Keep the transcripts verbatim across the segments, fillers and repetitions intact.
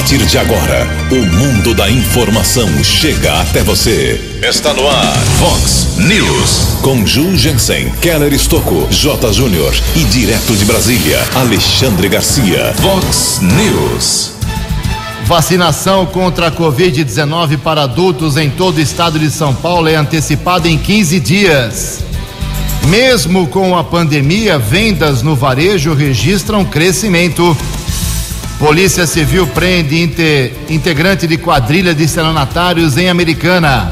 partir de agora, o mundo da informação chega até você. Está no ar, Vox News. Com Ju Jensen, Keller Stocco, J Júnior e direto de Brasília, Alexandre Garcia. Vox News. Vacinação contra a covid dezenove para adultos em todo o estado de São Paulo é antecipada em quinze dias. Mesmo com a pandemia, vendas no varejo registram crescimento. Polícia Civil prende inter, integrante de quadrilha de estelionatários em Americana.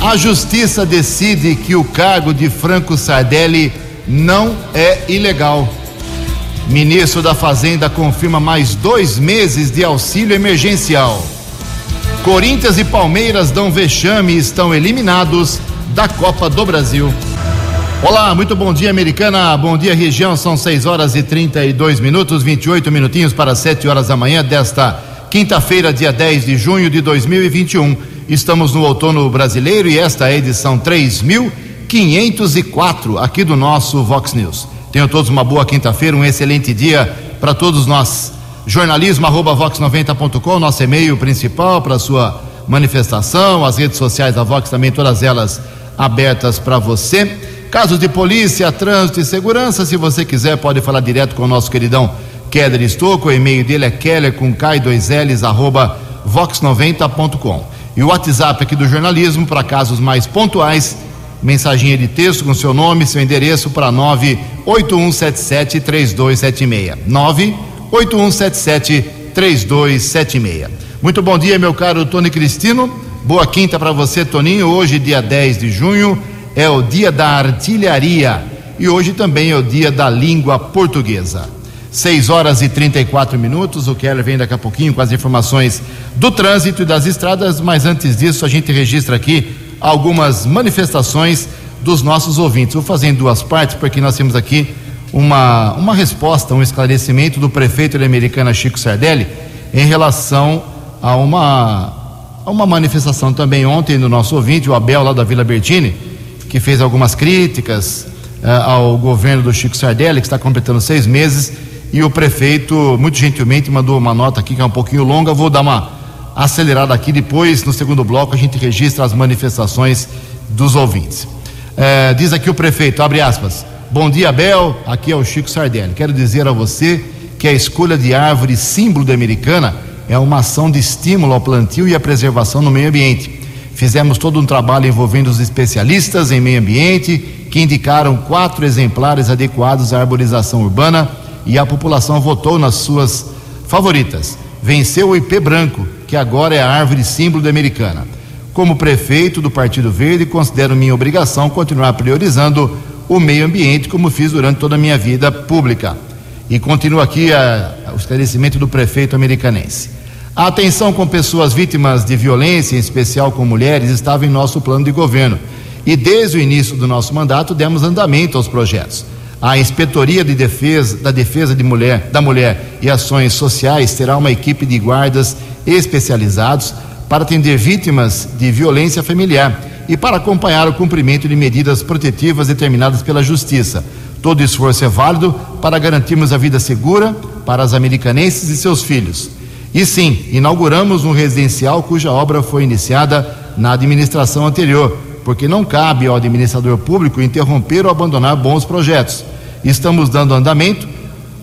A Justiça decide que o cargo de Franco Sardelli não é ilegal. Ministro da Fazenda confirma mais dois meses de auxílio emergencial. Corinthians e Palmeiras dão vexame e estão eliminados da Copa do Brasil. Olá, muito bom dia, Americana. Bom dia, região. São seis horas e trinta e dois minutos, vinte e oito minutinhos para sete horas da manhã desta quinta-feira, dia dez de junho de dois mil e vinte e um. Estamos no outono brasileiro e esta é a edição três mil quinhentos e quatro aqui do nosso Vox News. Tenham todos uma boa quinta-feira, um excelente dia para todos nós. jornalismo arroba vox noventa ponto com, nosso e-mail principal para sua manifestação, as redes sociais da Vox também, todas elas abertas para você. Casos de polícia, trânsito e segurança, se você quiser pode falar direto com o nosso queridão Keller Stocco, o e-mail dele é keller com k e dois l's arroba vox noventa ponto com. E o WhatsApp aqui do jornalismo, para casos mais pontuais, mensaginha de texto com seu nome, seu endereço para nove oito um sete sete três dois sete seis, nove oito um sete sete três dois sete seis. Muito bom dia, meu caro Tony Cristino, boa quinta para você, Toninho. Hoje, dia dez de junho, é o dia da artilharia e hoje também é o dia da língua portuguesa. seis horas e trinta e quatro minutos, o Keller vem daqui a pouquinho com as informações do trânsito e das estradas, mas antes disso a gente registra aqui algumas manifestações dos nossos ouvintes. Vou fazer em duas partes porque nós temos aqui uma, uma resposta, um esclarecimento do prefeito de Americana, Chico Sardelli, em relação a uma, a uma manifestação também ontem do nosso ouvinte, o Abel lá da Vila Bertini, que fez algumas críticas uh, ao governo do Chico Sardelli, que está completando seis meses, e o prefeito, muito gentilmente, mandou uma nota aqui que é um pouquinho longa. Vou dar uma acelerada aqui, depois, no segundo bloco, a gente registra as manifestações dos ouvintes. Uh, diz aqui o prefeito, abre aspas, bom dia, Abel, aqui é o Chico Sardelli. Quero dizer a você que a escolha de árvore símbolo da Americana é uma ação de estímulo ao plantio e à preservação no meio ambiente. Fizemos todo um trabalho envolvendo os especialistas em meio ambiente, que indicaram quatro exemplares adequados à arborização urbana e a população votou nas suas favoritas. Venceu o ipê branco, que agora é a árvore símbolo da Americana. Como prefeito do Partido Verde, considero minha obrigação continuar priorizando o meio ambiente, como fiz durante toda a minha vida pública. E continua aqui a, a, o esclarecimento do prefeito americanense. A atenção com pessoas vítimas de violência, em especial com mulheres, estava em nosso plano de governo. E desde o início do nosso mandato demos andamento aos projetos. A Inspetoria de Defesa, da Defesa de Mulher, da Mulher e Ações Sociais terá uma equipe de guardas especializados para atender vítimas de violência familiar e para acompanhar o cumprimento de medidas protetivas determinadas pela Justiça. Todo esforço é válido para garantirmos a vida segura para as americanenses e seus filhos. E sim, inauguramos um residencial cuja obra foi iniciada na administração anterior, porque não cabe ao administrador público interromper ou abandonar bons projetos. Estamos dando andamento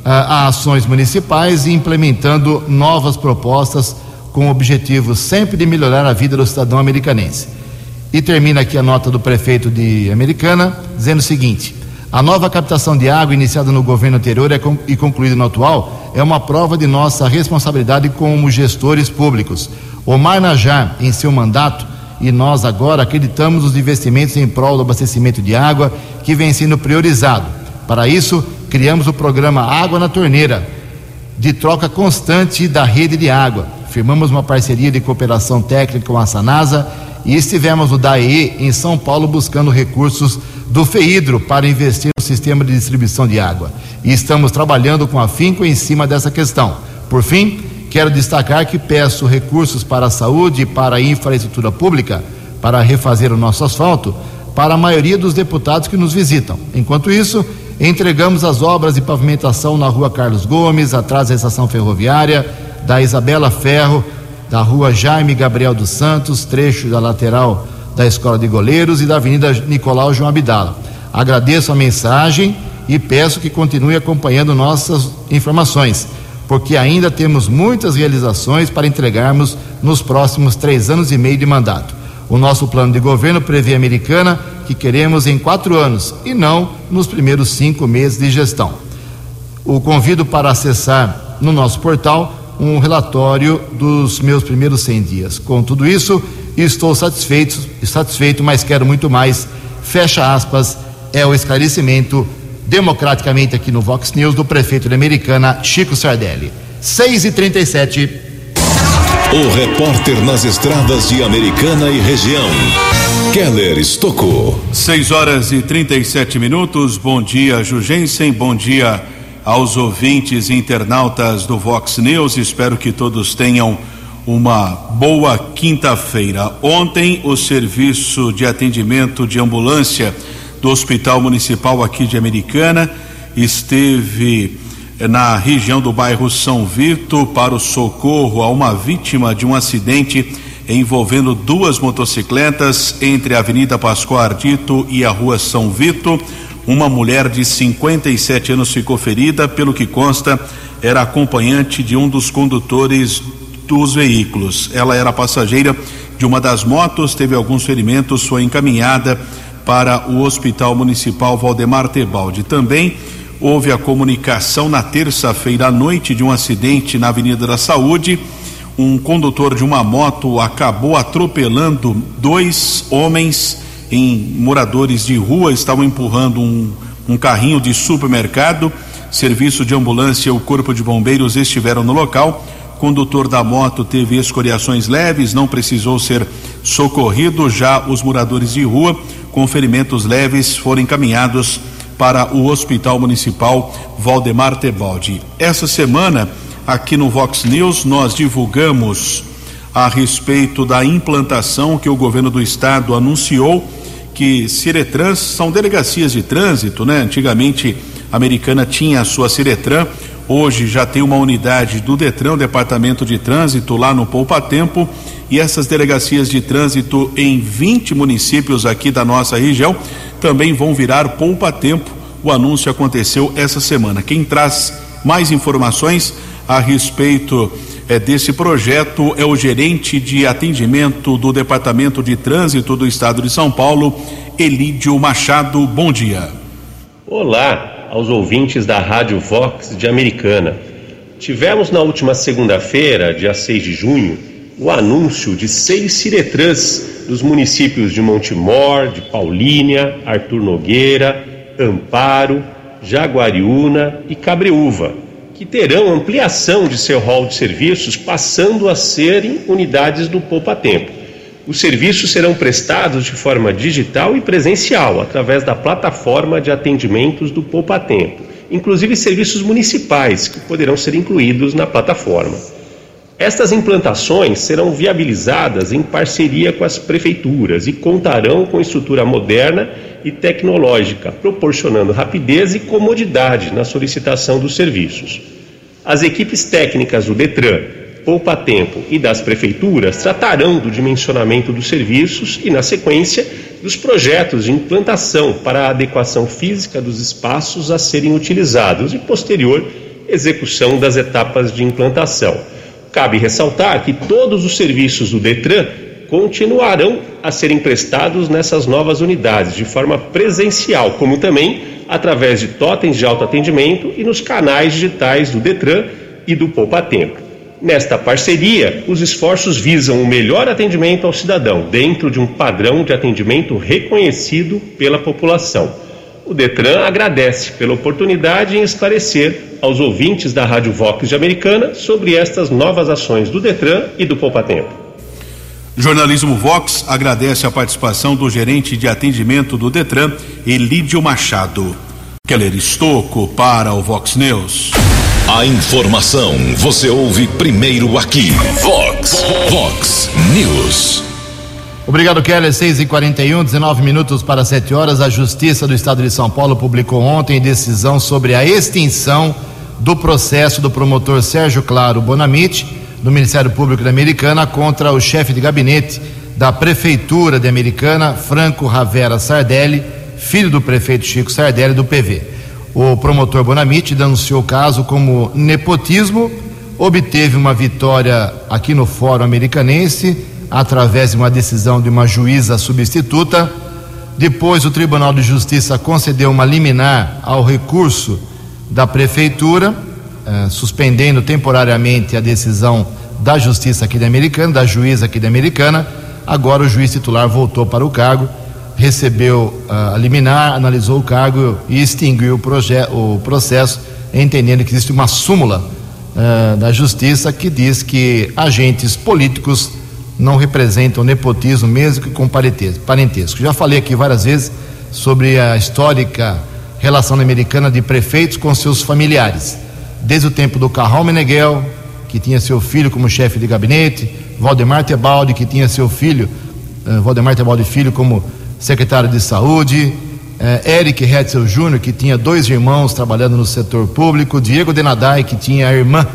a, a ações municipais e implementando novas propostas com o objetivo sempre de melhorar a vida do cidadão americanense. E termina aqui a nota do prefeito de Americana, dizendo o seguinte: a nova captação de água iniciada no governo anterior e concluída no atual é uma prova de nossa responsabilidade como gestores públicos. Omar Najar, em seu mandato, e nós agora acreditamos nos investimentos em prol do abastecimento de água que vem sendo priorizado. Para isso, criamos o programa Água na Torneira, de troca constante da rede de água. Firmamos uma parceria de cooperação técnica com a Sanasa e estivemos no D A E em São Paulo buscando recursos do FEIDRO para investir no sistema de distribuição de água. E estamos trabalhando com afinco em cima dessa questão. Por fim, quero destacar que peço recursos para a saúde e para a infraestrutura pública, para refazer o nosso asfalto, para a maioria dos deputados que nos visitam. Enquanto isso, entregamos as obras de pavimentação na rua Carlos Gomes, atrás da estação ferroviária, da Isabela Ferro, da rua Jaime Gabriel dos Santos, trecho da lateral da Escola de Goleiros, e da Avenida Nicolau João Abdala. Agradeço a mensagem e peço que continue acompanhando nossas informações, porque ainda temos muitas realizações para entregarmos nos próximos três anos e meio de mandato. O nosso plano de governo prevê a Americana que queremos em quatro anos e não nos primeiros cinco meses de gestão. O convido para acessar no nosso portal um relatório dos meus primeiros cem dias. Com tudo isso, estou satisfeito, satisfeito, mas quero muito mais. Fecha aspas, é o esclarecimento democraticamente aqui no Vox News do prefeito de Americana, Chico Sardelli. seis e trinta e sete. O repórter nas estradas de Americana e região, Keller Stocco. seis horas e trinta e sete minutos. Bom dia, Ju Jensen. Bom dia aos ouvintes e internautas do Vox News. Espero que todos tenham uma boa quinta-feira. Ontem, o serviço de atendimento de ambulância do Hospital Municipal aqui de Americana esteve na região do bairro São Vito para o socorro a uma vítima de um acidente envolvendo duas motocicletas entre a Avenida Pascoal Ardito e a Rua São Vito. Uma mulher de cinquenta e sete anos ficou ferida, pelo que consta, era acompanhante de um dos condutores dos veículos. Ela era passageira de uma das motos, teve alguns ferimentos, foi encaminhada para o Hospital Municipal Valdemar Tebaldi. Também houve a comunicação na terça-feira à noite de um acidente na Avenida da Saúde. Um condutor de uma moto acabou atropelando dois homens, em moradores de rua, estavam empurrando um, um carrinho de supermercado. Serviço de ambulância e o corpo de bombeiros estiveram no local. Condutor da moto teve escoriações leves, não precisou ser socorrido. Já os moradores de rua com ferimentos leves foram encaminhados para o Hospital Municipal Valdemar Tebaldi. Essa semana, aqui no Vox News, nós divulgamos a respeito da implantação que o governo do estado anunciou, que Ciretrans, são delegacias de trânsito, né? Antigamente a Americana tinha a sua Ciretran. Hoje já tem uma unidade do DETRAN, o Departamento de Trânsito, lá no Poupa Tempo, e essas delegacias de trânsito em vinte municípios aqui da nossa região também vão virar Poupa Tempo. O anúncio aconteceu essa semana. Quem traz mais informações a respeito é, desse projeto é o gerente de atendimento do Departamento de Trânsito do Estado de São Paulo, Elídio Machado. Bom dia. Olá aos ouvintes da Rádio Vox de Americana. Tivemos na última segunda-feira, dia seis de junho, o anúncio de seis Ciretrans dos municípios de Montemor, de Paulínia, Artur Nogueira, Amparo, Jaguariúna e Cabreúva, que terão ampliação de seu rol de serviços, passando a serem unidades do Poupa Tempo. Os serviços serão prestados de forma digital e presencial, através da plataforma de atendimentos do Poupa Tempo, inclusive serviços municipais, que poderão ser incluídos na plataforma. Estas implantações serão viabilizadas em parceria com as prefeituras e contarão com estrutura moderna e tecnológica, proporcionando rapidez e comodidade na solicitação dos serviços. As equipes técnicas do DETRAN, Poupa Tempo e das prefeituras tratarão do dimensionamento dos serviços e, na sequência, dos projetos de implantação para a adequação física dos espaços a serem utilizados e posterior execução das etapas de implantação. Cabe ressaltar que todos os serviços do DETRAN continuarão a serem prestados nessas novas unidades de forma presencial, como também através de totens de autoatendimento e nos canais digitais do DETRAN e do Poupa Tempo. Nesta parceria, os esforços visam o melhor atendimento ao cidadão, dentro de um padrão de atendimento reconhecido pela população. O DETRAN agradece pela oportunidade em esclarecer aos ouvintes da Rádio Vox de Americana sobre estas novas ações do DETRAN e do Poupa Tempo. Jornalismo Vox agradece a participação do gerente de atendimento do DETRAN, Elídio Machado. Keller Stocco para o Vox News. A informação você ouve primeiro aqui. Vox, Vox News. Obrigado, Keller. seis e quarenta e um, dezenove minutos para sete horas. A Justiça do Estado de São Paulo publicou ontem decisão sobre a extinção do processo do promotor Sérgio Claro Bonamite, do Ministério Público da Americana, contra o chefe de gabinete da Prefeitura de Americana, Franco Ravera Sardelli, filho do prefeito Chico Sardelli, do P V. O promotor Bonamite denunciou o caso como nepotismo, obteve uma vitória aqui no Fórum Americanense, através de uma decisão de uma juíza substituta. Depois, o Tribunal de Justiça concedeu uma liminar ao recurso da Prefeitura, eh, suspendendo temporariamente a decisão da Justiça aqui de Americana, da juíza aqui de Americana. Agora o juiz titular voltou para o cargo, recebeu uh, a liminar, analisou o cargo e extinguiu o, proje- o processo, entendendo que existe uma súmula uh, da Justiça que diz que agentes políticos não representam nepotismo, mesmo que com parentesco. Já falei aqui várias vezes sobre a histórica relação americana de prefeitos com seus familiares, desde o tempo do Carral Meneghel, que tinha seu filho como chefe de gabinete, Valdemar Tebaldi, que tinha seu filho eh, Valdemar Tebaldi filho como secretário de saúde, eh, Eric Hetzel Júnior, que tinha dois irmãos trabalhando no setor público, Diego Denadai, que tinha a irmã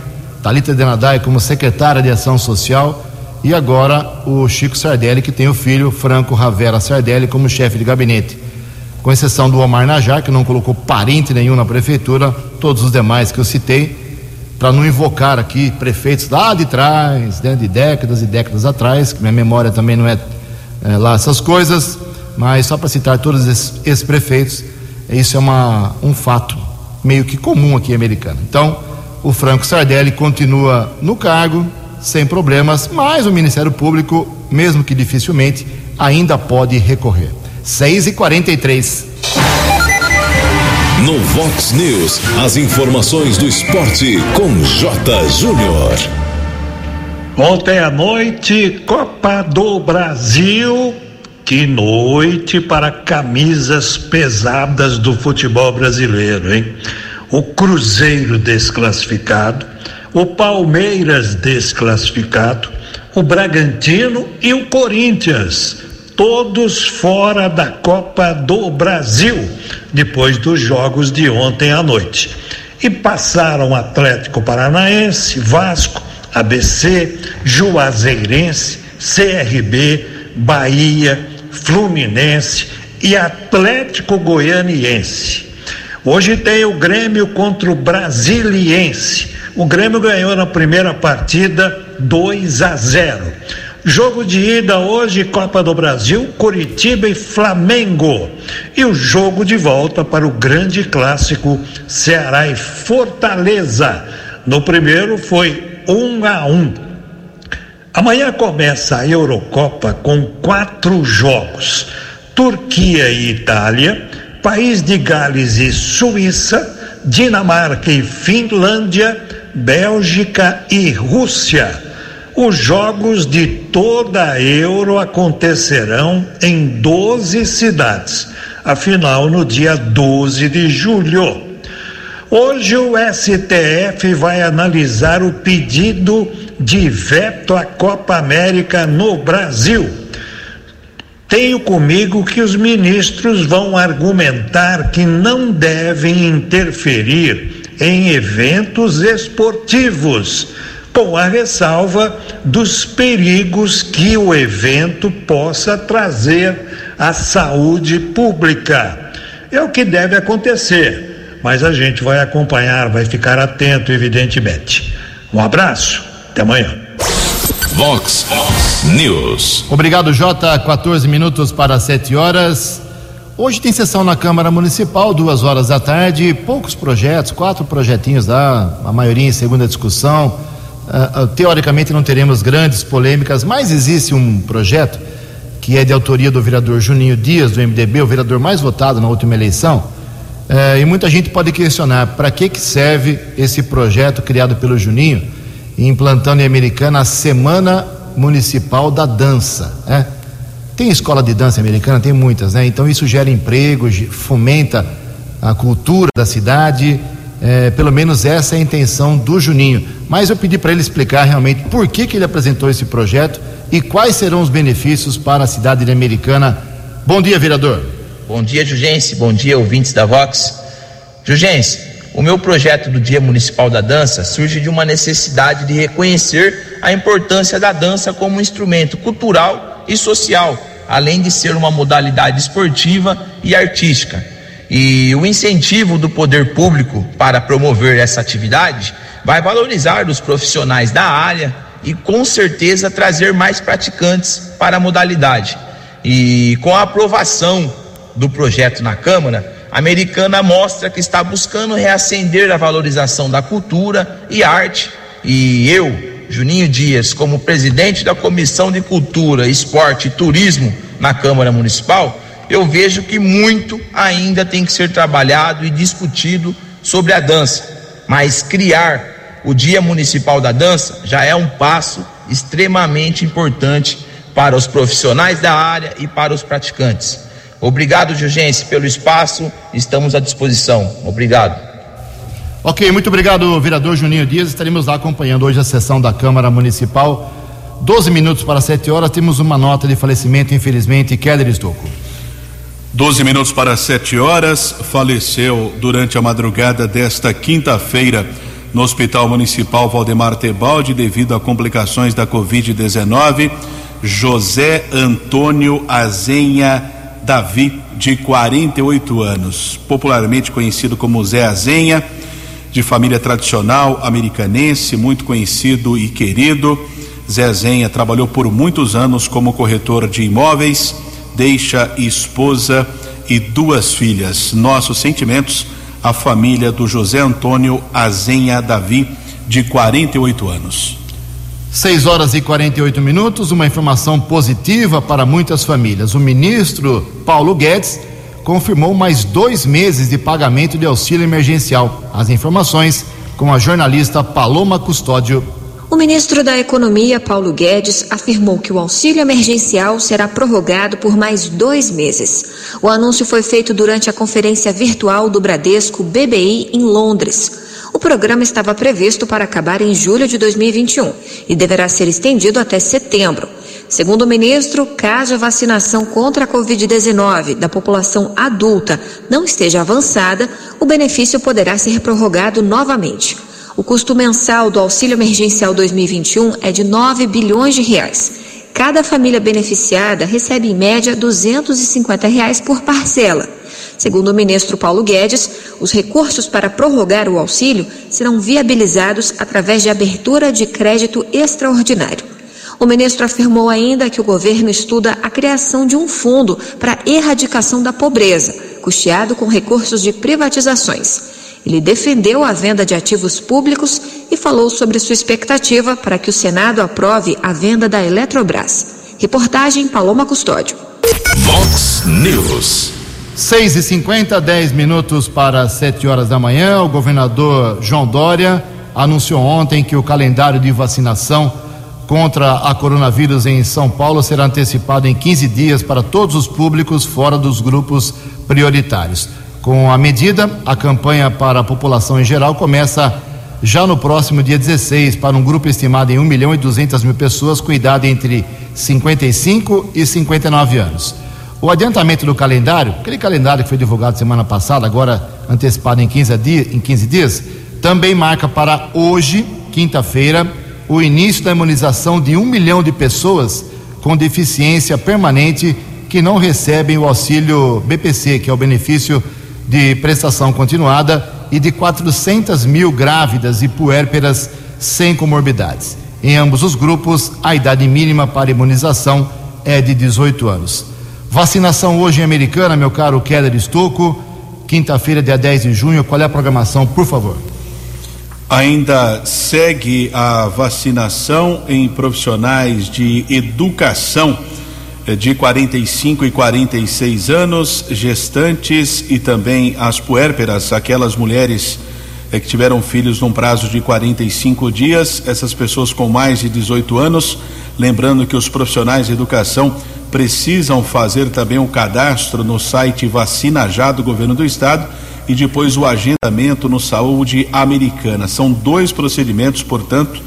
Thalita Denadai como secretária de ação social, e agora o Chico Sardelli, que tem o filho Franco Ravera Sardelli como chefe de gabinete. Com exceção do Omar Najar, que não colocou parente nenhum na prefeitura, todos os demais que eu citei, para não invocar aqui prefeitos lá de trás, né, de décadas e décadas atrás, que minha memória também não é, é lá essas coisas, mas só para citar todos esses, esses prefeitos. Isso é uma, um fato meio que comum aqui em Americana. Então, o Franco Sardelli continua no cargo, sem problemas, mas o Ministério Público, mesmo que dificilmente, ainda pode recorrer. seis e quarenta e três. No Vox News, as informações do esporte com J Júnior. Ontem à noite, Copa do Brasil. Que noite para camisas pesadas do futebol brasileiro, hein? O Cruzeiro desclassificado, o Palmeiras desclassificado, o Bragantino e o Corinthians, todos fora da Copa do Brasil, depois dos jogos de ontem à noite. E passaram Atlético Paranaense, Vasco, A B C, Juazeirense, C R B, Bahia, Fluminense e Atlético Goianiense. Hoje tem o Grêmio contra o Brasiliense. O Grêmio ganhou na primeira partida dois a zero. Jogo de ida hoje, Copa do Brasil, Coritiba e Flamengo. E o jogo de volta para o grande clássico Ceará e Fortaleza. No primeiro foi um a um. Amanhã começa a Eurocopa com quatro jogos: Turquia e Itália, País de Gales e Suíça, Dinamarca e Finlândia, Bélgica e Rússia. Os jogos de toda a Euro acontecerão em doze cidades, afinal no dia doze de julho. Hoje o S T F vai analisar o pedido de veto à Copa América no Brasil. Tenho comigo que os ministros vão argumentar que não devem interferir em eventos esportivos, com a ressalva dos perigos que o evento possa trazer à saúde pública. É o que deve acontecer, mas a gente vai acompanhar, vai ficar atento, evidentemente. Um abraço, até amanhã. Vox News. Obrigado, Jota. quatorze minutos para sete horas. Hoje tem sessão na Câmara Municipal, duas horas da tarde, poucos projetos, quatro projetinhos lá, a maioria em segunda discussão. Uh, teoricamente não teremos grandes polêmicas, mas existe um projeto que é de autoria do vereador Juninho Dias, do M D B, o vereador mais votado na última eleição, uh, e muita gente pode questionar para que, que serve esse projeto criado pelo Juninho, implantando em Americana a Semana Municipal da Dança, né? Tem escola de dança americana, tem muitas, né? Então isso gera emprego, fomenta a cultura da cidade, é, pelo menos essa é a intenção do Juninho. Mas eu pedi para ele explicar realmente por que que ele apresentou esse projeto e quais serão os benefícios para a cidade de Americana. Bom dia, vereador. Bom dia, Ju Jensen, bom dia, ouvintes da Vox. Ju Jensen, O meu projeto do Dia Municipal da Dança surge de uma necessidade de reconhecer a importância da dança como um instrumento cultural e social, além de ser uma modalidade esportiva e artística. E o incentivo do poder público para promover essa atividade vai valorizar os profissionais da área e com certeza trazer mais praticantes para a modalidade. E com a aprovação do projeto na Câmara, a Americana mostra que está buscando reacender a valorização da cultura e arte. E eu, Juninho Dias, como presidente da Comissão de Cultura, Esporte e Turismo na Câmara Municipal, eu vejo que muito ainda tem que ser trabalhado e discutido sobre a dança, mas criar o Dia Municipal da Dança já é um passo extremamente importante para os profissionais da área e para os praticantes. Obrigado, Ju Jensen, pelo espaço, estamos à disposição. Obrigado. Ok, muito obrigado, vereador Juninho Dias. Estaremos lá acompanhando hoje a sessão da Câmara Municipal. doze minutos para sete horas, temos uma nota de falecimento, infelizmente, Keller Stocco. doze minutos para sete horas, faleceu durante a madrugada desta quinta-feira no Hospital Municipal Valdemar Tebaldi devido a complicações da covid dezenove, José Antônio Azenha Davi, de quarenta e oito anos, popularmente conhecido como Zé Azenha, de família tradicional americanense, muito conhecido e querido. Zé Azenha trabalhou por muitos anos como corretor de imóveis, deixa esposa e duas filhas. Nossos sentimentos à família do José Antônio Azenha Davi, de quarenta e oito anos. seis horas e quarenta e oito minutos, uma informação positiva para muitas famílias. O ministro Paulo Guedes confirmou mais dois meses de pagamento de auxílio emergencial. As informações com a jornalista Paloma Custódio. O ministro da Economia, Paulo Guedes, afirmou que o auxílio emergencial será prorrogado por mais dois meses. O anúncio foi feito durante a conferência virtual do Bradesco B B I em Londres. O programa estava previsto para acabar em julho de dois mil e vinte e um e deverá ser estendido até setembro. Segundo o ministro, caso a vacinação contra a covid dezenove da população adulta não esteja avançada, o benefício poderá ser prorrogado novamente. O custo mensal do Auxílio Emergencial dois mil e vinte e um é de nove bilhões de reais. Cada família beneficiada recebe em média duzentos e cinquenta reais por parcela. Segundo o ministro Paulo Guedes, os recursos para prorrogar o auxílio serão viabilizados através de abertura de crédito extraordinário. O ministro afirmou ainda que o governo estuda a criação de um fundo para erradicação da pobreza, custeado com recursos de privatizações. Ele defendeu a venda de ativos públicos e falou sobre sua expectativa para que o Senado aprove a venda da Eletrobras. Reportagem Paloma Custódio. Vox News. seis e cinquenta, dez minutos para sete horas da manhã. O governador João Dória anunciou ontem que o calendário de vacinação contra a coronavírus em São Paulo será antecipado em quinze dias para todos os públicos fora dos grupos prioritários. Com a medida, a campanha para a população em geral começa já no próximo dia dezesseis, para um grupo estimado em um milhão e duzentas mil pessoas com idade entre cinquenta e cinco e cinquenta e nove anos. O adiantamento do calendário, aquele calendário que foi divulgado semana passada, agora antecipado em quinze dias, também marca para hoje, quinta-feira, o início da imunização de um milhão de pessoas com deficiência permanente que não recebem o auxílio B P C, que é o benefício de prestação continuada, e de quatrocentas mil grávidas e puérperas sem comorbidades. Em ambos os grupos, a idade mínima para imunização é de dezoito anos. Vacinação hoje em Americana, meu caro Keller Stocco, quinta-feira, dia dez de junho, qual é a programação, por favor? Ainda segue a vacinação em profissionais de educação de quarenta e cinco e quarenta e seis anos, gestantes e também as puérperas, aquelas mulheres que tiveram filhos num prazo de quarenta e cinco dias, essas pessoas com mais de dezoito anos. Lembrando que os profissionais de educação precisam fazer também um cadastro no site Vacina Já do Governo do Estado e depois o agendamento no Saúde Americana. São dois procedimentos, portanto,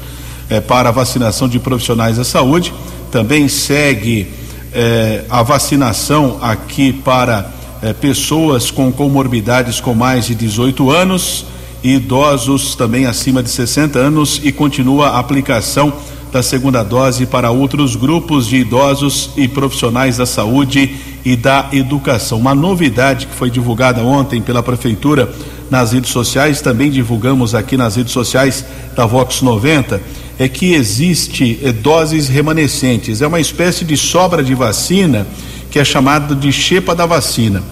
é, para a vacinação de profissionais da saúde. Também segue É, a vacinação aqui para é, pessoas com comorbidades com mais de dezoito anos idosos também acima de sessenta anos e continua a aplicação da segunda dose para outros grupos de idosos e profissionais da saúde e da educação. Uma novidade que foi divulgada ontem pela Prefeitura nas redes sociais, também divulgamos aqui nas redes sociais da Vox noventa, é que existe é, doses remanescentes. É uma espécie de sobra de vacina que é chamada de xepa da vacina.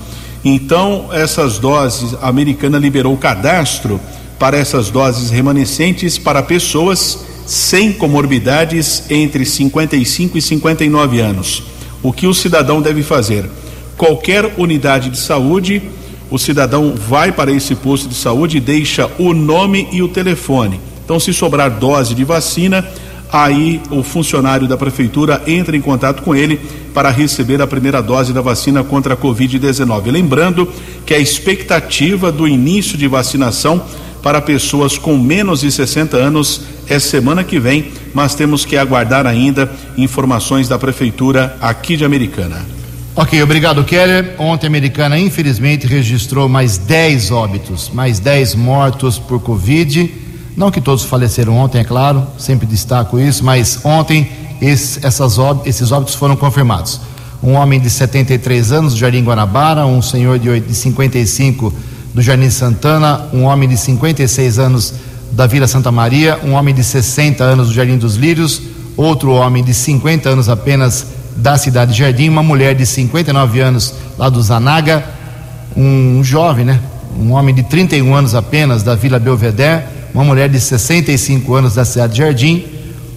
Então, essas doses, a Americana liberou o cadastro para essas doses remanescentes para pessoas sem comorbidades entre cinquenta e cinco e cinquenta e nove anos. O que o cidadão deve fazer? Qualquer unidade de saúde, o cidadão vai para esse posto de saúde e deixa o nome e o telefone. Então, se sobrar dose de vacina, aí o funcionário da prefeitura entra em contato com ele para receber a primeira dose da vacina contra a covid dezenove. Lembrando que a expectativa do início de vacinação para pessoas com menos de sessenta anos é semana que vem, mas temos que aguardar ainda informações da prefeitura aqui de Americana. Ok, obrigado, Keller. Ontem a Americana infelizmente registrou mais dez óbitos, mais dez mortos por Covid. Não que todos faleceram ontem, é claro, sempre destaco isso, mas ontem esse, essas, esses óbitos foram confirmados. Um homem de setenta e três anos do Jardim Guanabara, um senhor de, de cinquenta e cinco do Jardim Santana, um homem de cinquenta e seis anos da Vila Santa Maria, um homem de sessenta anos do Jardim dos Lírios, outro homem de cinquenta anos apenas da Cidade de Jardim, uma mulher de cinquenta e nove anos lá do Zanaga, um, um jovem, né? Um homem de trinta e um anos apenas da Vila Belvedere, uma mulher de sessenta e cinco anos da Cidade de Jardim,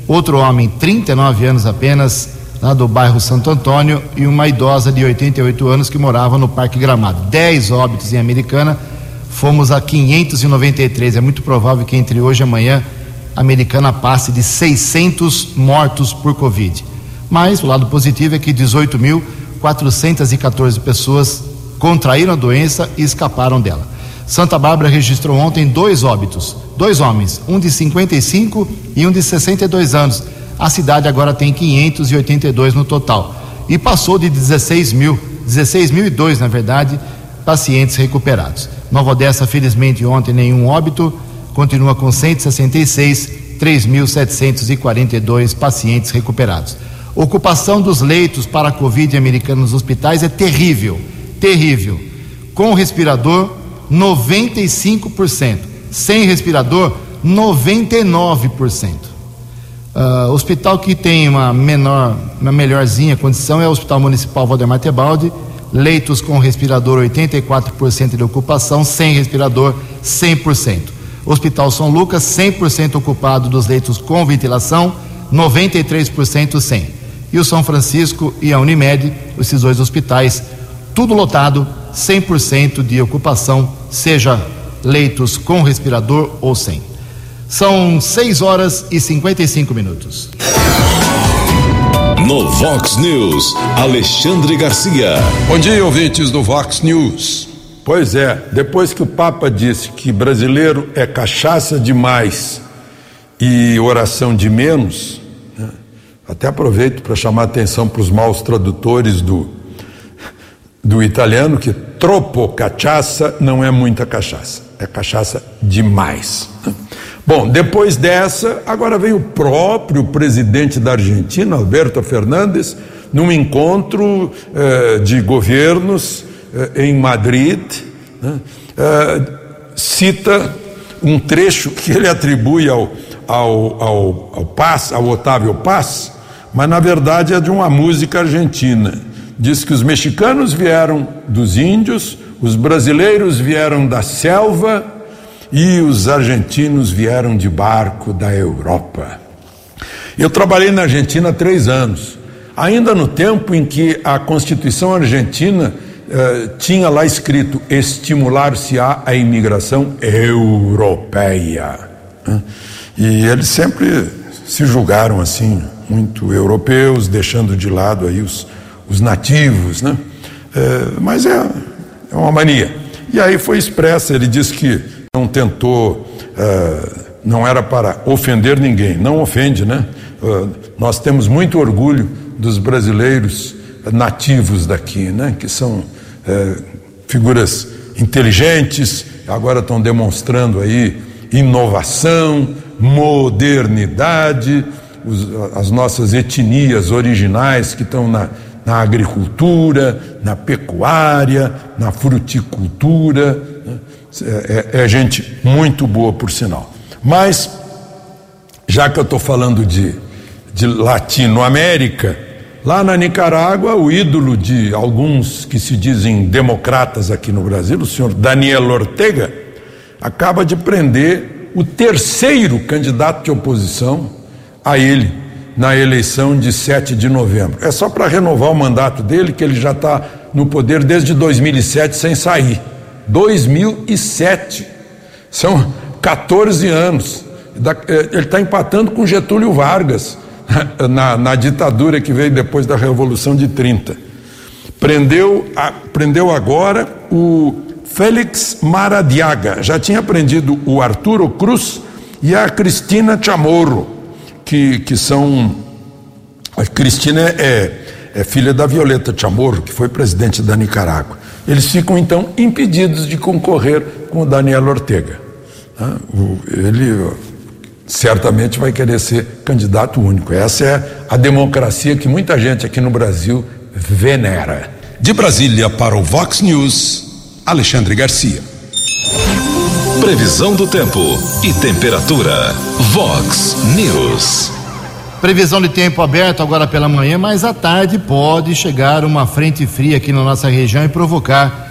outro homem, trinta e nove anos apenas, lá do bairro Santo Antônio, e uma idosa de oitenta e oito anos que morava no Parque Gramado. dez óbitos em Americana, fomos a quinhentos e noventa e três. É muito provável que entre hoje e amanhã a Americana passe de seiscentos mortos por Covid. Mas o lado positivo é que dezoito mil, quatrocentos e quatorze pessoas contraíram a doença e escaparam dela. Santa Bárbara registrou ontem dois óbitos, dois homens, um de cinquenta e cinco e um de sessenta e dois anos. A cidade agora tem quinhentos e oitenta e dois no total. E passou de dezesseis mil, dezesseis mil e dois, na verdade, pacientes recuperados. Nova Odessa, felizmente, ontem nenhum óbito, continua com cento e sessenta e seis, três mil setecentos e quarenta e dois pacientes recuperados. Ocupação dos leitos para a Covid americana nos hospitais é terrível, terrível. Com o respirador, noventa e cinco por cento. Sem respirador, noventa e nove por cento. Uh, hospital que tem uma menor, uma melhorzinha condição é o Hospital Municipal Valdemar Tebaldi. Leitos com respirador, oitenta e quatro por cento de ocupação. Sem respirador, cem por cento. Hospital São Lucas, cem por cento ocupado dos leitos com ventilação, noventa e três por cento sem. E o São Francisco e a Unimed, esses dois hospitais, tudo lotado, cem por cento de ocupação, seja leitos com respirador ou sem. São seis horas e cinquenta e cinco minutos. No Vox News, Alexandre Garcia. Bom dia, ouvintes do Vox News. Pois é, depois que o Papa disse que brasileiro é cachaça demais e oração de menos, né? Até aproveito para chamar atenção para os maus tradutores do do italiano, que troppo cachaça não é muita cachaça, é cachaça demais. Bom, depois dessa, agora veio o próprio presidente da Argentina, Alberto Fernandes, num encontro eh, de governos eh, em Madrid, né? eh, cita um trecho que ele atribui ao, ao, ao, ao Paz, ao Otávio Paz, mas na verdade é de uma música argentina. Diz que os mexicanos vieram dos índios, os brasileiros vieram da selva e os argentinos vieram de barco da Europa. Eu trabalhei na Argentina há três anos, ainda no tempo em que a Constituição Argentina eh, tinha lá escrito estimular-se-á a imigração europeia. E eles sempre se julgaram assim, muito europeus, deixando de lado aí os os nativos, né? É, mas é, é uma mania. E aí foi expressa, ele disse que não tentou, uh, não era para ofender ninguém, não ofende, né? Uh, nós temos muito orgulho dos brasileiros nativos daqui, né? Que são uh, figuras inteligentes, agora estão demonstrando aí inovação, modernidade, os, as nossas etnias originais que estão na, na agricultura, na pecuária, na fruticultura, né? é, é, é gente muito boa, por sinal. Mas, já que eu estou falando de, de Latinoamérica, lá na Nicarágua, o ídolo de alguns que se dizem democratas aqui no Brasil, o senhor Daniel Ortega, acaba de prender o terceiro candidato de oposição a ele na eleição de sete de novembro. É só para renovar o mandato dele, que ele já está no poder desde dois mil e sete sem sair. dois mil e sete. São quatorze anos. Ele está empatando com Getúlio Vargas na, na ditadura que veio depois da Revolução de trinta. Prendeu, a, prendeu agora o Félix Maradiaga. Já tinha prendido o Arturo Cruz e a Cristina Chamorro, que, que são... A Cristina é, é filha da Violeta Chamorro, que foi presidente da Nicarágua. Eles ficam, então, impedidos de concorrer com o Daniel Ortega. Ele certamente vai querer ser candidato único. Essa é a democracia que muita gente aqui no Brasil venera. De Brasília para o Vox News, Alexandre Garcia. Previsão do tempo e temperatura. Vox News. Previsão de tempo aberto agora pela manhã, mas à tarde pode chegar uma frente fria aqui na nossa região e provocar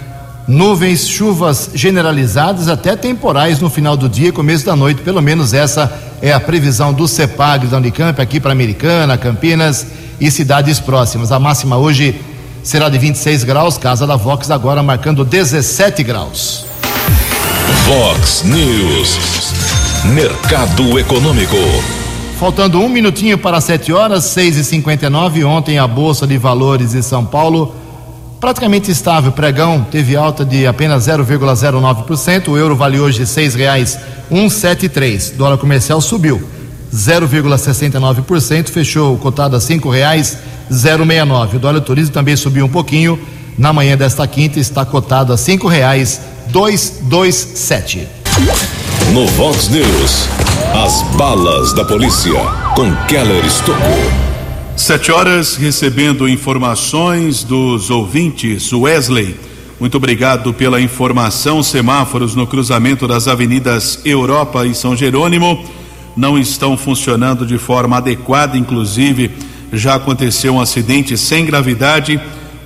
nuvens, chuvas generalizadas, até temporais no final do dia e começo da noite. Pelo menos essa é a previsão do CEPAG da Unicamp aqui para Americana, Campinas e cidades próximas. A máxima hoje será de vinte e seis graus, casa da Vox agora marcando dezessete graus. Vox News, mercado econômico. Faltando um minutinho para sete horas, seis e cinquenta e nove. Ontem a Bolsa de Valores de São Paulo praticamente estável. O pregão teve alta de apenas zero vírgula zero nove por cento. O euro vale hoje seis reais e cento e setenta e três. Dólar comercial subiu zero vírgula sessenta e nove por cento. Fechou cotado a cinco reais e sessenta e nove. O dólar turismo também subiu um pouquinho. Na manhã desta quinta está cotado a cinco reais e duzentos e vinte e sete. No Vox News, as balas da polícia, com Keller Stocco. Sete horas, recebendo informações dos ouvintes. Wesley, muito obrigado pela informação. Semáforos no cruzamento das avenidas Europa e São Jerônimo não estão funcionando de forma adequada, inclusive já aconteceu um acidente sem gravidade.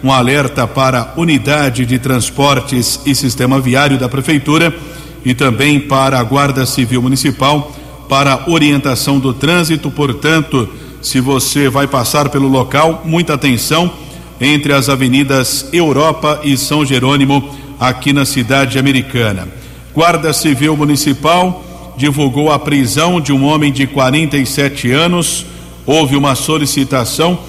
Um alerta para unidade de transportes e sistema viário da prefeitura e também para a Guarda Civil Municipal para orientação do trânsito. Portanto, se você vai passar pelo local, muita atenção entre as avenidas Europa e São Jerônimo, aqui na cidade americana. Guarda Civil Municipal divulgou a prisão de um homem de quarenta e sete anos. Houve uma solicitação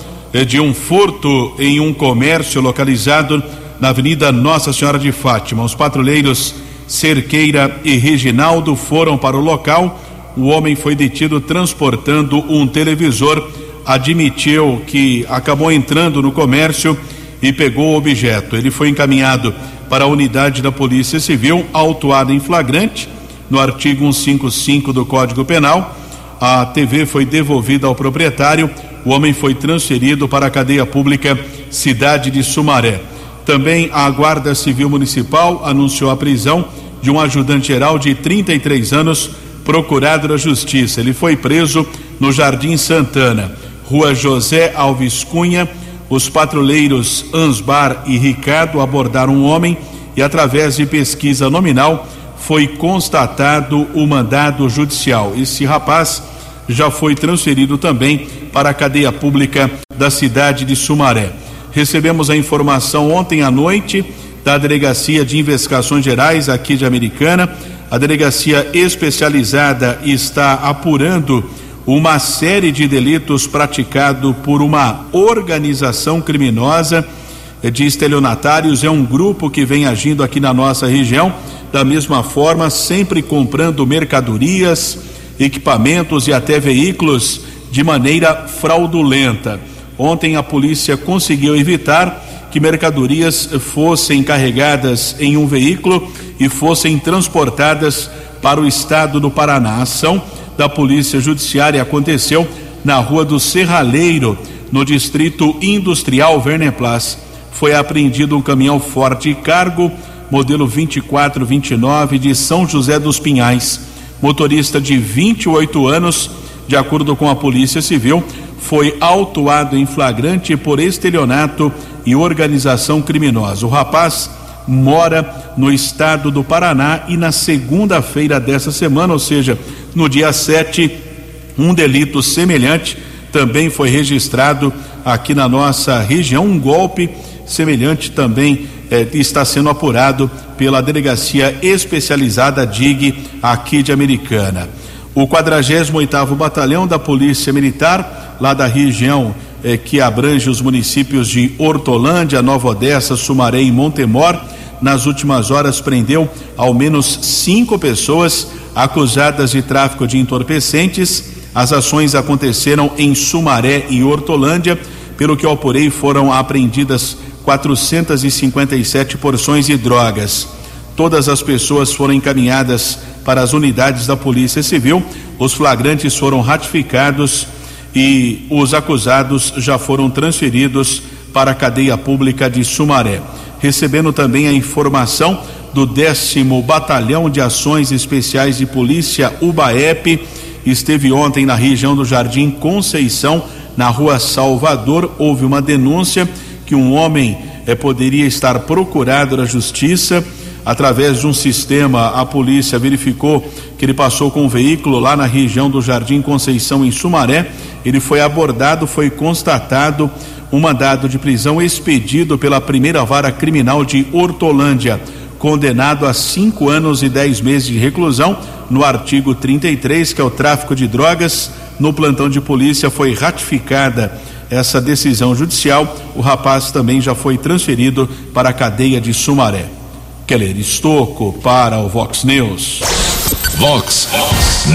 de um furto em um comércio localizado na avenida Nossa Senhora de Fátima. Os patrulheiros Cerqueira e Reginaldo foram para o local. O homem foi detido transportando um televisor, admitiu que acabou entrando no comércio e pegou o objeto. Ele foi encaminhado para a unidade da Polícia Civil, autuado em flagrante no artigo cento e cinquenta e cinco do Código Penal. A T V foi devolvida ao proprietário. O homem foi transferido para a cadeia pública cidade de Sumaré. Também a Guarda Civil Municipal anunciou a prisão de um ajudante geral de trinta e três anos, procurado da Justiça. Ele foi preso no Jardim Santana, Rua José Alves Cunha. Os patrulheiros Ansbar e Ricardo abordaram um homem e, através de pesquisa nominal, foi constatado o mandado judicial. Esse rapaz já foi transferido também para a cadeia pública da cidade de Sumaré. Recebemos a informação ontem à noite da Delegacia de Investigações Gerais aqui de Americana. A delegacia especializada está apurando uma série de delitos praticados por uma organização criminosa de estelionatários. É um grupo que vem agindo aqui na nossa região, da mesma forma, sempre comprando mercadorias, equipamentos e até veículos de maneira fraudulenta. Ontem a polícia conseguiu evitar que mercadorias fossem carregadas em um veículo e fossem transportadas para o estado do Paraná. A ação da Polícia Judiciária aconteceu na Rua do Serralheiro, no Distrito Industrial Verneplas. Foi apreendido um caminhão Ford Cargo, modelo vinte e quatro vinte e nove, de São José dos Pinhais. Motorista de vinte e oito anos, de acordo com a Polícia Civil, foi autuado em flagrante por estelionato e organização criminosa. O rapaz mora no estado do Paraná e na segunda-feira dessa semana, ou seja, no dia sete, um delito semelhante também foi registrado aqui na nossa região. Um golpe semelhante também eh, está sendo apurado pela Delegacia Especializada D I G aqui de Americana. O quadragésimo oitavo Batalhão da Polícia Militar, lá da região eh, que abrange os municípios de Hortolândia, Nova Odessa, Sumaré e Montemor, nas últimas horas prendeu ao menos cinco pessoas acusadas de tráfico de entorpecentes. As ações aconteceram em Sumaré e Hortolândia. Pelo que eu apurei, foram apreendidas quatrocentas e cinquenta e sete porções de drogas. Todas as pessoas foram encaminhadas para as unidades da Polícia Civil. Os flagrantes foram ratificados e os acusados já foram transferidos para a cadeia pública de Sumaré. Recebendo também a informação do décimo Batalhão de Ações Especiais de Polícia, UBAEP, esteve ontem na região do Jardim Conceição, na Rua Salvador. Houve uma denúncia que um homem eh, poderia estar procurado na justiça. Através de um sistema, a polícia verificou que ele passou com um veículo lá na região do Jardim Conceição, em Sumaré. Ele foi abordado, foi constatado um mandado de prisão expedido pela primeira vara criminal de Hortolândia, condenado a cinco anos e dez meses de reclusão no artigo trinta e três, que é o tráfico de drogas. No plantão de polícia foi ratificada essa decisão judicial. O rapaz também já foi transferido para a cadeia de Sumaré. Keller Stocco para o Vox News. Vox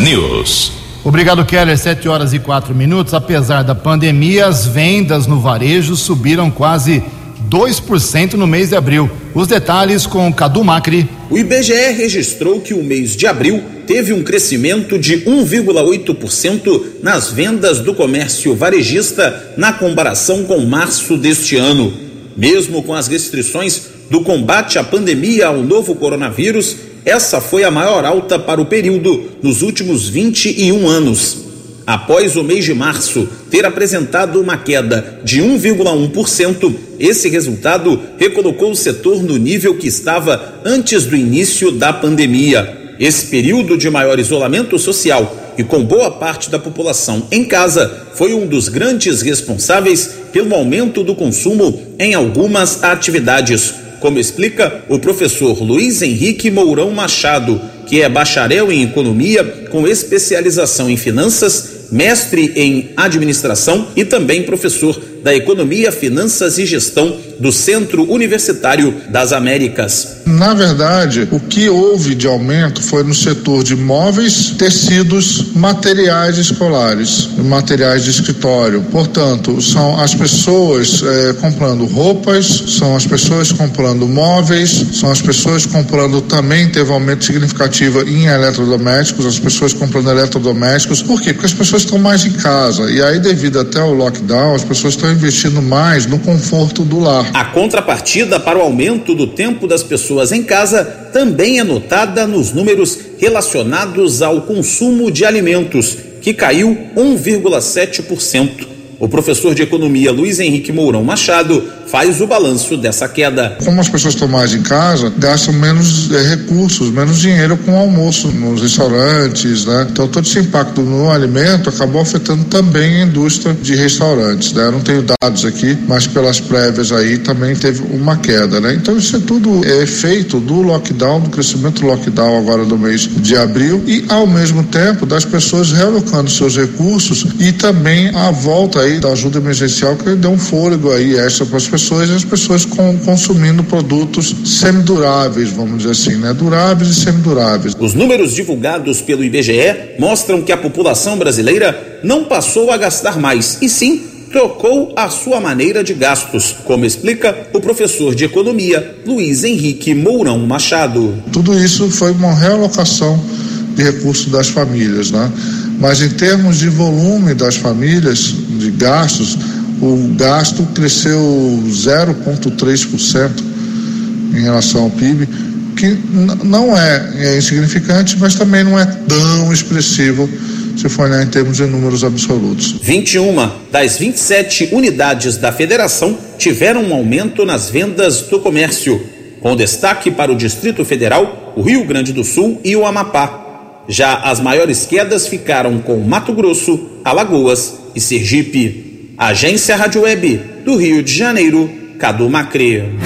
News. Obrigado, Keller. sete horas e quatro minutos. Apesar da pandemia, as vendas no varejo subiram quase dois por cento no mês de abril. Os detalhes com Cadu Macri. O I B G E registrou que o mês de abril teve um crescimento de um vírgula oito por cento nas vendas do comércio varejista na comparação com março deste ano. Mesmo com as restrições do combate à pandemia ao novo coronavírus, essa foi a maior alta para o período nos últimos vinte e um anos. Após o mês de março ter apresentado uma queda de um vírgula um por cento, esse resultado recolocou o setor no nível que estava antes do início da pandemia. Esse período de maior isolamento social e com boa parte da população em casa foi um dos grandes responsáveis pelo aumento do consumo em algumas atividades, como explica o professor Luiz Henrique Mourão Machado, que é bacharel em economia com especialização em finanças, mestre em administração e também professor da Economia, Finanças e Gestão do Centro Universitário das Américas. Na verdade, o que houve de aumento foi no setor de móveis, tecidos, materiais escolares, materiais de escritório. Portanto, são as pessoas eh, comprando roupas, são as pessoas comprando móveis, são as pessoas comprando, também teve aumento significativo em eletrodomésticos, as pessoas comprando eletrodomésticos. Por quê? Porque as pessoas estão mais em casa e aí, devido até o lockdown, as pessoas estão investindo mais no conforto do lar. A contrapartida para o aumento do tempo das pessoas em casa também é notada nos números relacionados ao consumo de alimentos, que caiu um vírgula sete por cento. O professor de economia Luiz Henrique Mourão Machado faz o balanço dessa queda. Como as pessoas estão mais em casa, gastam menos eh, recursos, menos dinheiro com o almoço nos restaurantes, né? Então todo esse impacto no alimento acabou afetando também a indústria de restaurantes, né? Eu não tenho dados aqui, mas pelas prévias aí também teve uma queda, né? Então isso é tudo é efeito do lockdown, do crescimento do lockdown agora do mês de abril e ao mesmo tempo das pessoas realocando seus recursos e também a volta aí da ajuda emergencial, que deu um fôlego aí extra para as pessoas, e as pessoas com, consumindo produtos semiduráveis, vamos dizer assim, né? Duráveis e semiduráveis. Os números divulgados pelo I B G E mostram que a população brasileira não passou a gastar mais, e sim trocou a sua maneira de gastos, como explica o professor de economia Luiz Henrique Mourão Machado. Tudo isso foi uma realocação de recursos das famílias, né? Mas em termos de volume das famílias, de gastos, o gasto cresceu zero vírgula três por cento em relação ao P I B, que não é, é insignificante, mas também não é tão expressivo se for olhar em termos de números absolutos. vinte e uma das vinte e sete unidades da federação tiveram um aumento nas vendas do comércio, com destaque para o Distrito Federal, o Rio Grande do Sul e o Amapá. Já as maiores quedas ficaram com Mato Grosso, Alagoas e Sergipe. Agência Rádio Web do Rio de Janeiro, Cadu Macri.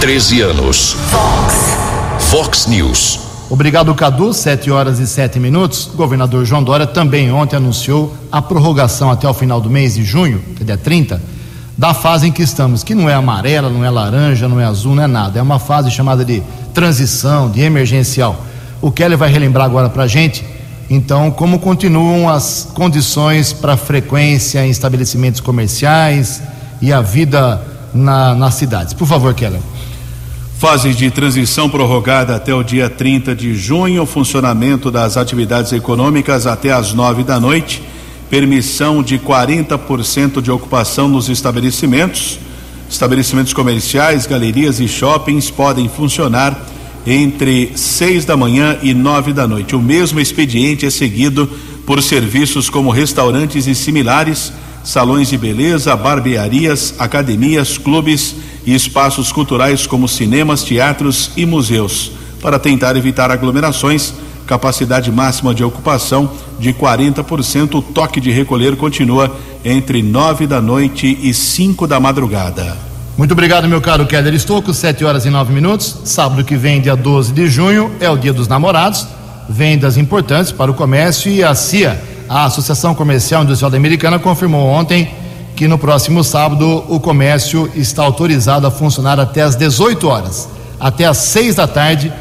treze anos. Fox. Fox News. Obrigado, Cadu. sete horas e sete minutos. O governador João Dória também ontem anunciou a prorrogação até o final do mês de junho, que é dia trinta, da fase em que estamos, que não é amarela, não é laranja, não é azul, não é nada. É uma fase chamada de transição, de emergencial. O Keller vai relembrar agora pra gente, então, como continuam as condições para frequência em estabelecimentos comerciais e a vida na, nas cidades. Por favor, Keller. Fase de transição prorrogada até o dia trinta de junho, funcionamento das atividades econômicas até às nove da noite, permissão de quarenta por cento de ocupação nos estabelecimentos. Estabelecimentos comerciais, galerias e shoppings podem funcionar entre seis da manhã e nove da noite. O mesmo expediente é seguido por serviços como restaurantes e similares, salões de beleza, barbearias, academias, clubes e espaços culturais como cinemas, teatros e museus. Para tentar evitar aglomerações, capacidade máxima de ocupação de quarenta por cento, o toque de recolher continua entre nove da noite e cinco da madrugada. Muito obrigado, meu caro Keller Stocco. sete horas e nove minutos. Sábado que vem, dia doze de junho, é o dia dos namorados. Vendas importantes para o comércio, e a C I A, a Associação Comercial Industrial da Americana, confirmou ontem que no próximo sábado o comércio está autorizado a funcionar até às dezoito horas, até às seis da tarde,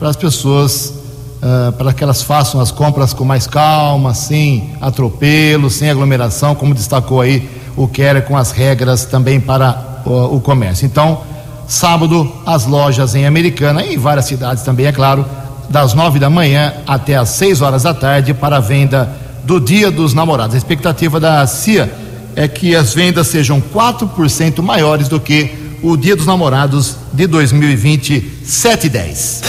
para as pessoas, uh, para que elas façam as compras com mais calma, sem atropelo, sem aglomeração, como destacou aí o Keller, com as regras também para uh, o comércio. Então, sábado, as lojas em Americana e em várias cidades também, é claro, das nove da manhã até às seis horas da tarde, para a venda do Dia dos Namorados. A expectativa da C I A é que as vendas sejam quatro por cento maiores do que o Dia dos Namorados de dois mil e vinte, sete e dez.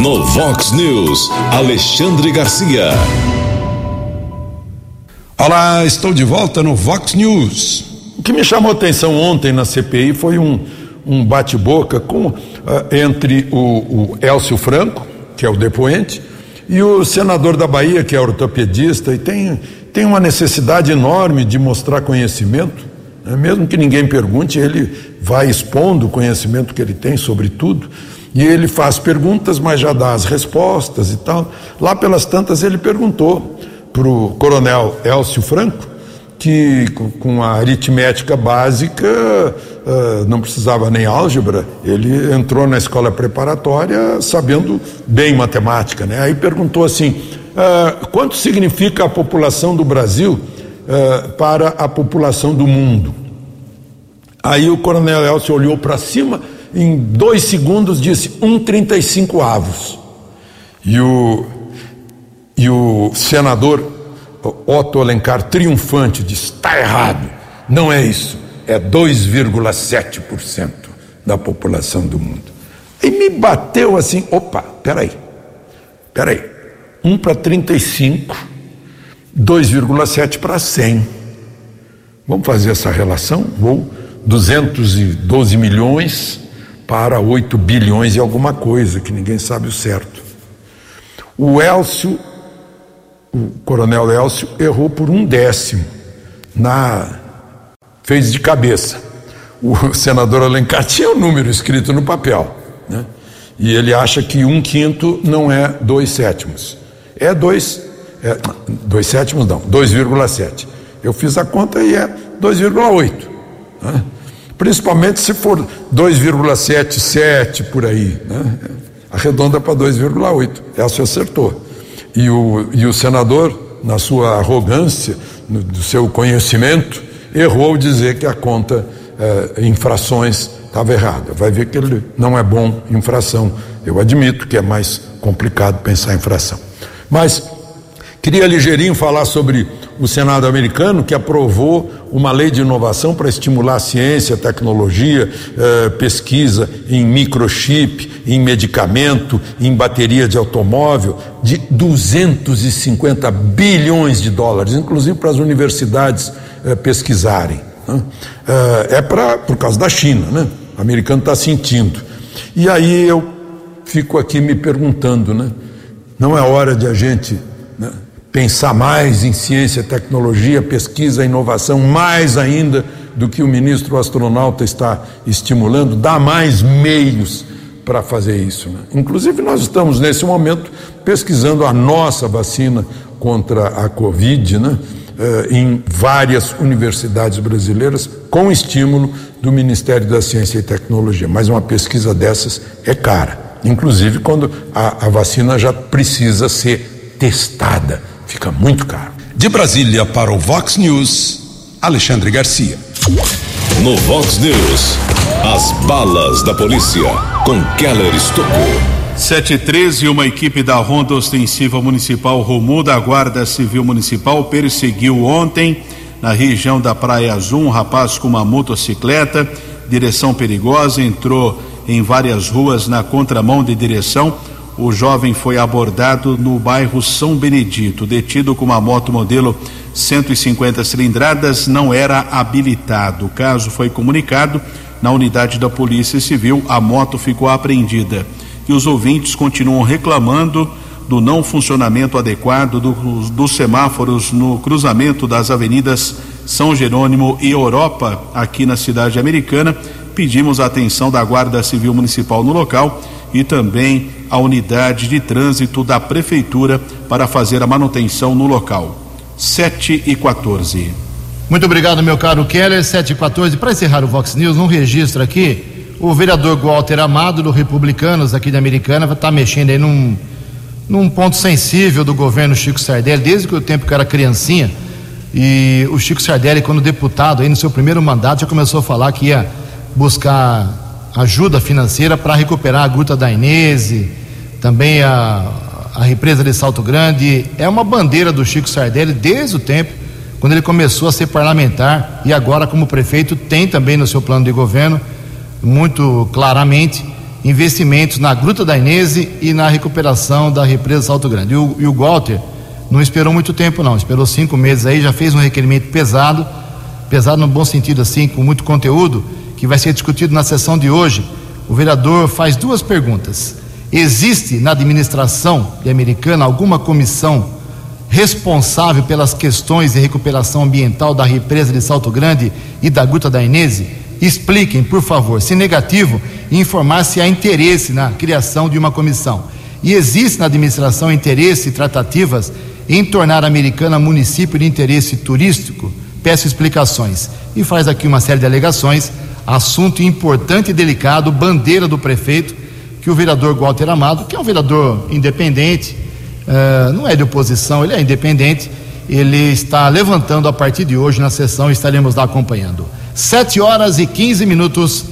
No Vox News, Alexandre Garcia. Olá, estou de volta no Vox News. O que me chamou a atenção ontem na C P I foi um, um bate-boca com, uh, entre o, o Elcio Franco, que é o depoente, e o senador da Bahia, que é ortopedista, e tem... tem uma necessidade enorme de mostrar conhecimento, né? Mesmo que ninguém pergunte, ele vai expondo o conhecimento que ele tem sobre tudo, e ele faz perguntas, mas já dá as respostas e tal. Lá pelas tantas ele perguntou para o coronel Elcio Franco, que com a aritmética básica uh, não precisava nem álgebra, ele entrou na escola preparatória sabendo bem matemática, né? Aí perguntou assim, Uh, quanto significa a população do Brasil uh, para a população do mundo? Aí o coronel Elcio olhou para cima, em dois segundos disse um trinta e cinco avos. E o, e o senador Otto Alencar, triunfante, disse, está errado, não é isso, é dois vírgula sete por cento da população do mundo. E me bateu assim, opa, peraí, peraí, um para trinta e cinco, dois vírgula sete para cem. Vamos fazer essa relação? Vou duzentos e doze milhões para oito bilhões e alguma coisa, que ninguém sabe o certo. O Elcio, o coronel Elcio, errou por um décimo, na, fez de cabeça. O senador Alencar tinha o número escrito no papel, né? E ele acha que um quinto não é dois sétimos. É dois, é, dois sétimos não, dois vírgula sete. Eu fiz a conta e é dois vírgula oito. Né? Principalmente se for dois vírgula setenta e sete por aí. Né? Arredonda para dois vírgula oito. Essa acertou. E o, e o senador, na sua arrogância, no, do seu conhecimento, errou ao dizer que a conta eh, infrações estava errada. Vai ver que ele não é bom em infração. Eu admito que é mais complicado pensar em infração. Mas queria ligeirinho falar sobre o Senado americano, que aprovou uma lei de inovação para estimular a ciência, tecnologia, eh, pesquisa em microchip, em medicamento, em bateria de automóvel, de duzentos e cinquenta bilhões de dólares, inclusive para as universidades eh, pesquisarem, né? É pra, por causa da China, né? O americano está sentindo. E aí eu fico aqui me perguntando, né? Não é hora de a gente, né, pensar mais em ciência, tecnologia, pesquisa, inovação, mais ainda do que o ministro astronauta está estimulando, dá mais meios para fazer isso, né? Inclusive nós estamos nesse momento pesquisando a nossa vacina contra a Covid, né, em várias universidades brasileiras, com estímulo do Ministério da Ciência e Tecnologia, mas uma pesquisa dessas é cara, inclusive quando a, a vacina já precisa ser testada. Fica muito caro. De Brasília para o Vox News, Alexandre Garcia. No Vox News, as balas da polícia com Keller Stocco. sete e treze, uma equipe da Ronda Ostensiva Municipal Romul da Guarda Civil Municipal perseguiu ontem, na região da Praia Azul, um rapaz com uma motocicleta, direção perigosa, entrou em várias ruas na contramão de direção. O jovem foi abordado no bairro São Benedito, detido com uma moto modelo cento e cinquenta cilindradas, não era habilitado. O caso foi comunicado na unidade da Polícia Civil, a moto ficou apreendida. E os ouvintes continuam reclamando do não funcionamento adequado dos, dos semáforos no cruzamento das avenidas São Jerônimo e Europa, aqui na cidade americana. Pedimos a atenção da Guarda Civil Municipal no local e também a unidade de trânsito da prefeitura para fazer a manutenção no local. sete e quatorze. Muito obrigado, meu caro Keller. sete e quatorze. Para encerrar o Vox News, um registro aqui. O vereador Walter Amado, do Republicanos, aqui de Americana, está mexendo aí num, num ponto sensível do governo Chico Sardelli, desde que o tempo que era criancinha. E o Chico Sardelli, quando deputado, aí no seu primeiro mandato, já começou a falar que ia buscar ajuda financeira para recuperar a Gruta da Inese, também a, a Represa de Salto Grande. É uma bandeira do Chico Sardelli desde o tempo, quando ele começou a ser parlamentar, e agora como prefeito tem também no seu plano de governo, muito claramente, investimentos na Gruta da Inese e na recuperação da Represa Salto Grande. E o, e o Walter não esperou muito tempo não, esperou cinco meses aí, já fez um requerimento pesado, pesado no bom sentido assim, com muito conteúdo, que vai ser discutido na sessão de hoje. O vereador faz duas perguntas. Existe na administração americana alguma comissão responsável pelas questões de recuperação ambiental da Represa de Salto Grande e da Gruta da Inese? Expliquem, por favor. Se negativo, informar se há interesse na criação de uma comissão. E existe na administração interesse e tratativas em tornar a Americana município de interesse turístico? Peço explicações. E faz aqui uma série de alegações. Assunto importante e delicado, bandeira do prefeito, que o vereador Walter Amado, que é um vereador independente, uh, não é de oposição, ele é independente, ele está levantando a partir de hoje na sessão e estaremos lá acompanhando. sete horas e quinze minutos.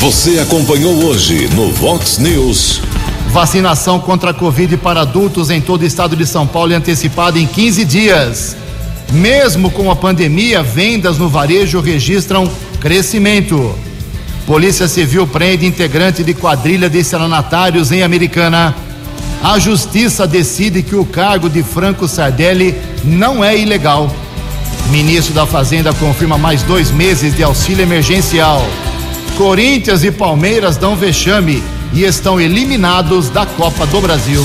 Você acompanhou hoje no Vox News. Vacinação contra a Covid para adultos em todo o estado de São Paulo é antecipada em quinze dias. Mesmo com a pandemia, vendas no varejo registram crescimento. Polícia Civil prende integrante de quadrilha de estelionatários em Americana. A Justiça decide que o cargo de Franco Sardelli não é ilegal. Ministro da Fazenda confirma mais dois meses de auxílio emergencial. Corinthians e Palmeiras dão vexame e estão eliminados da Copa do Brasil.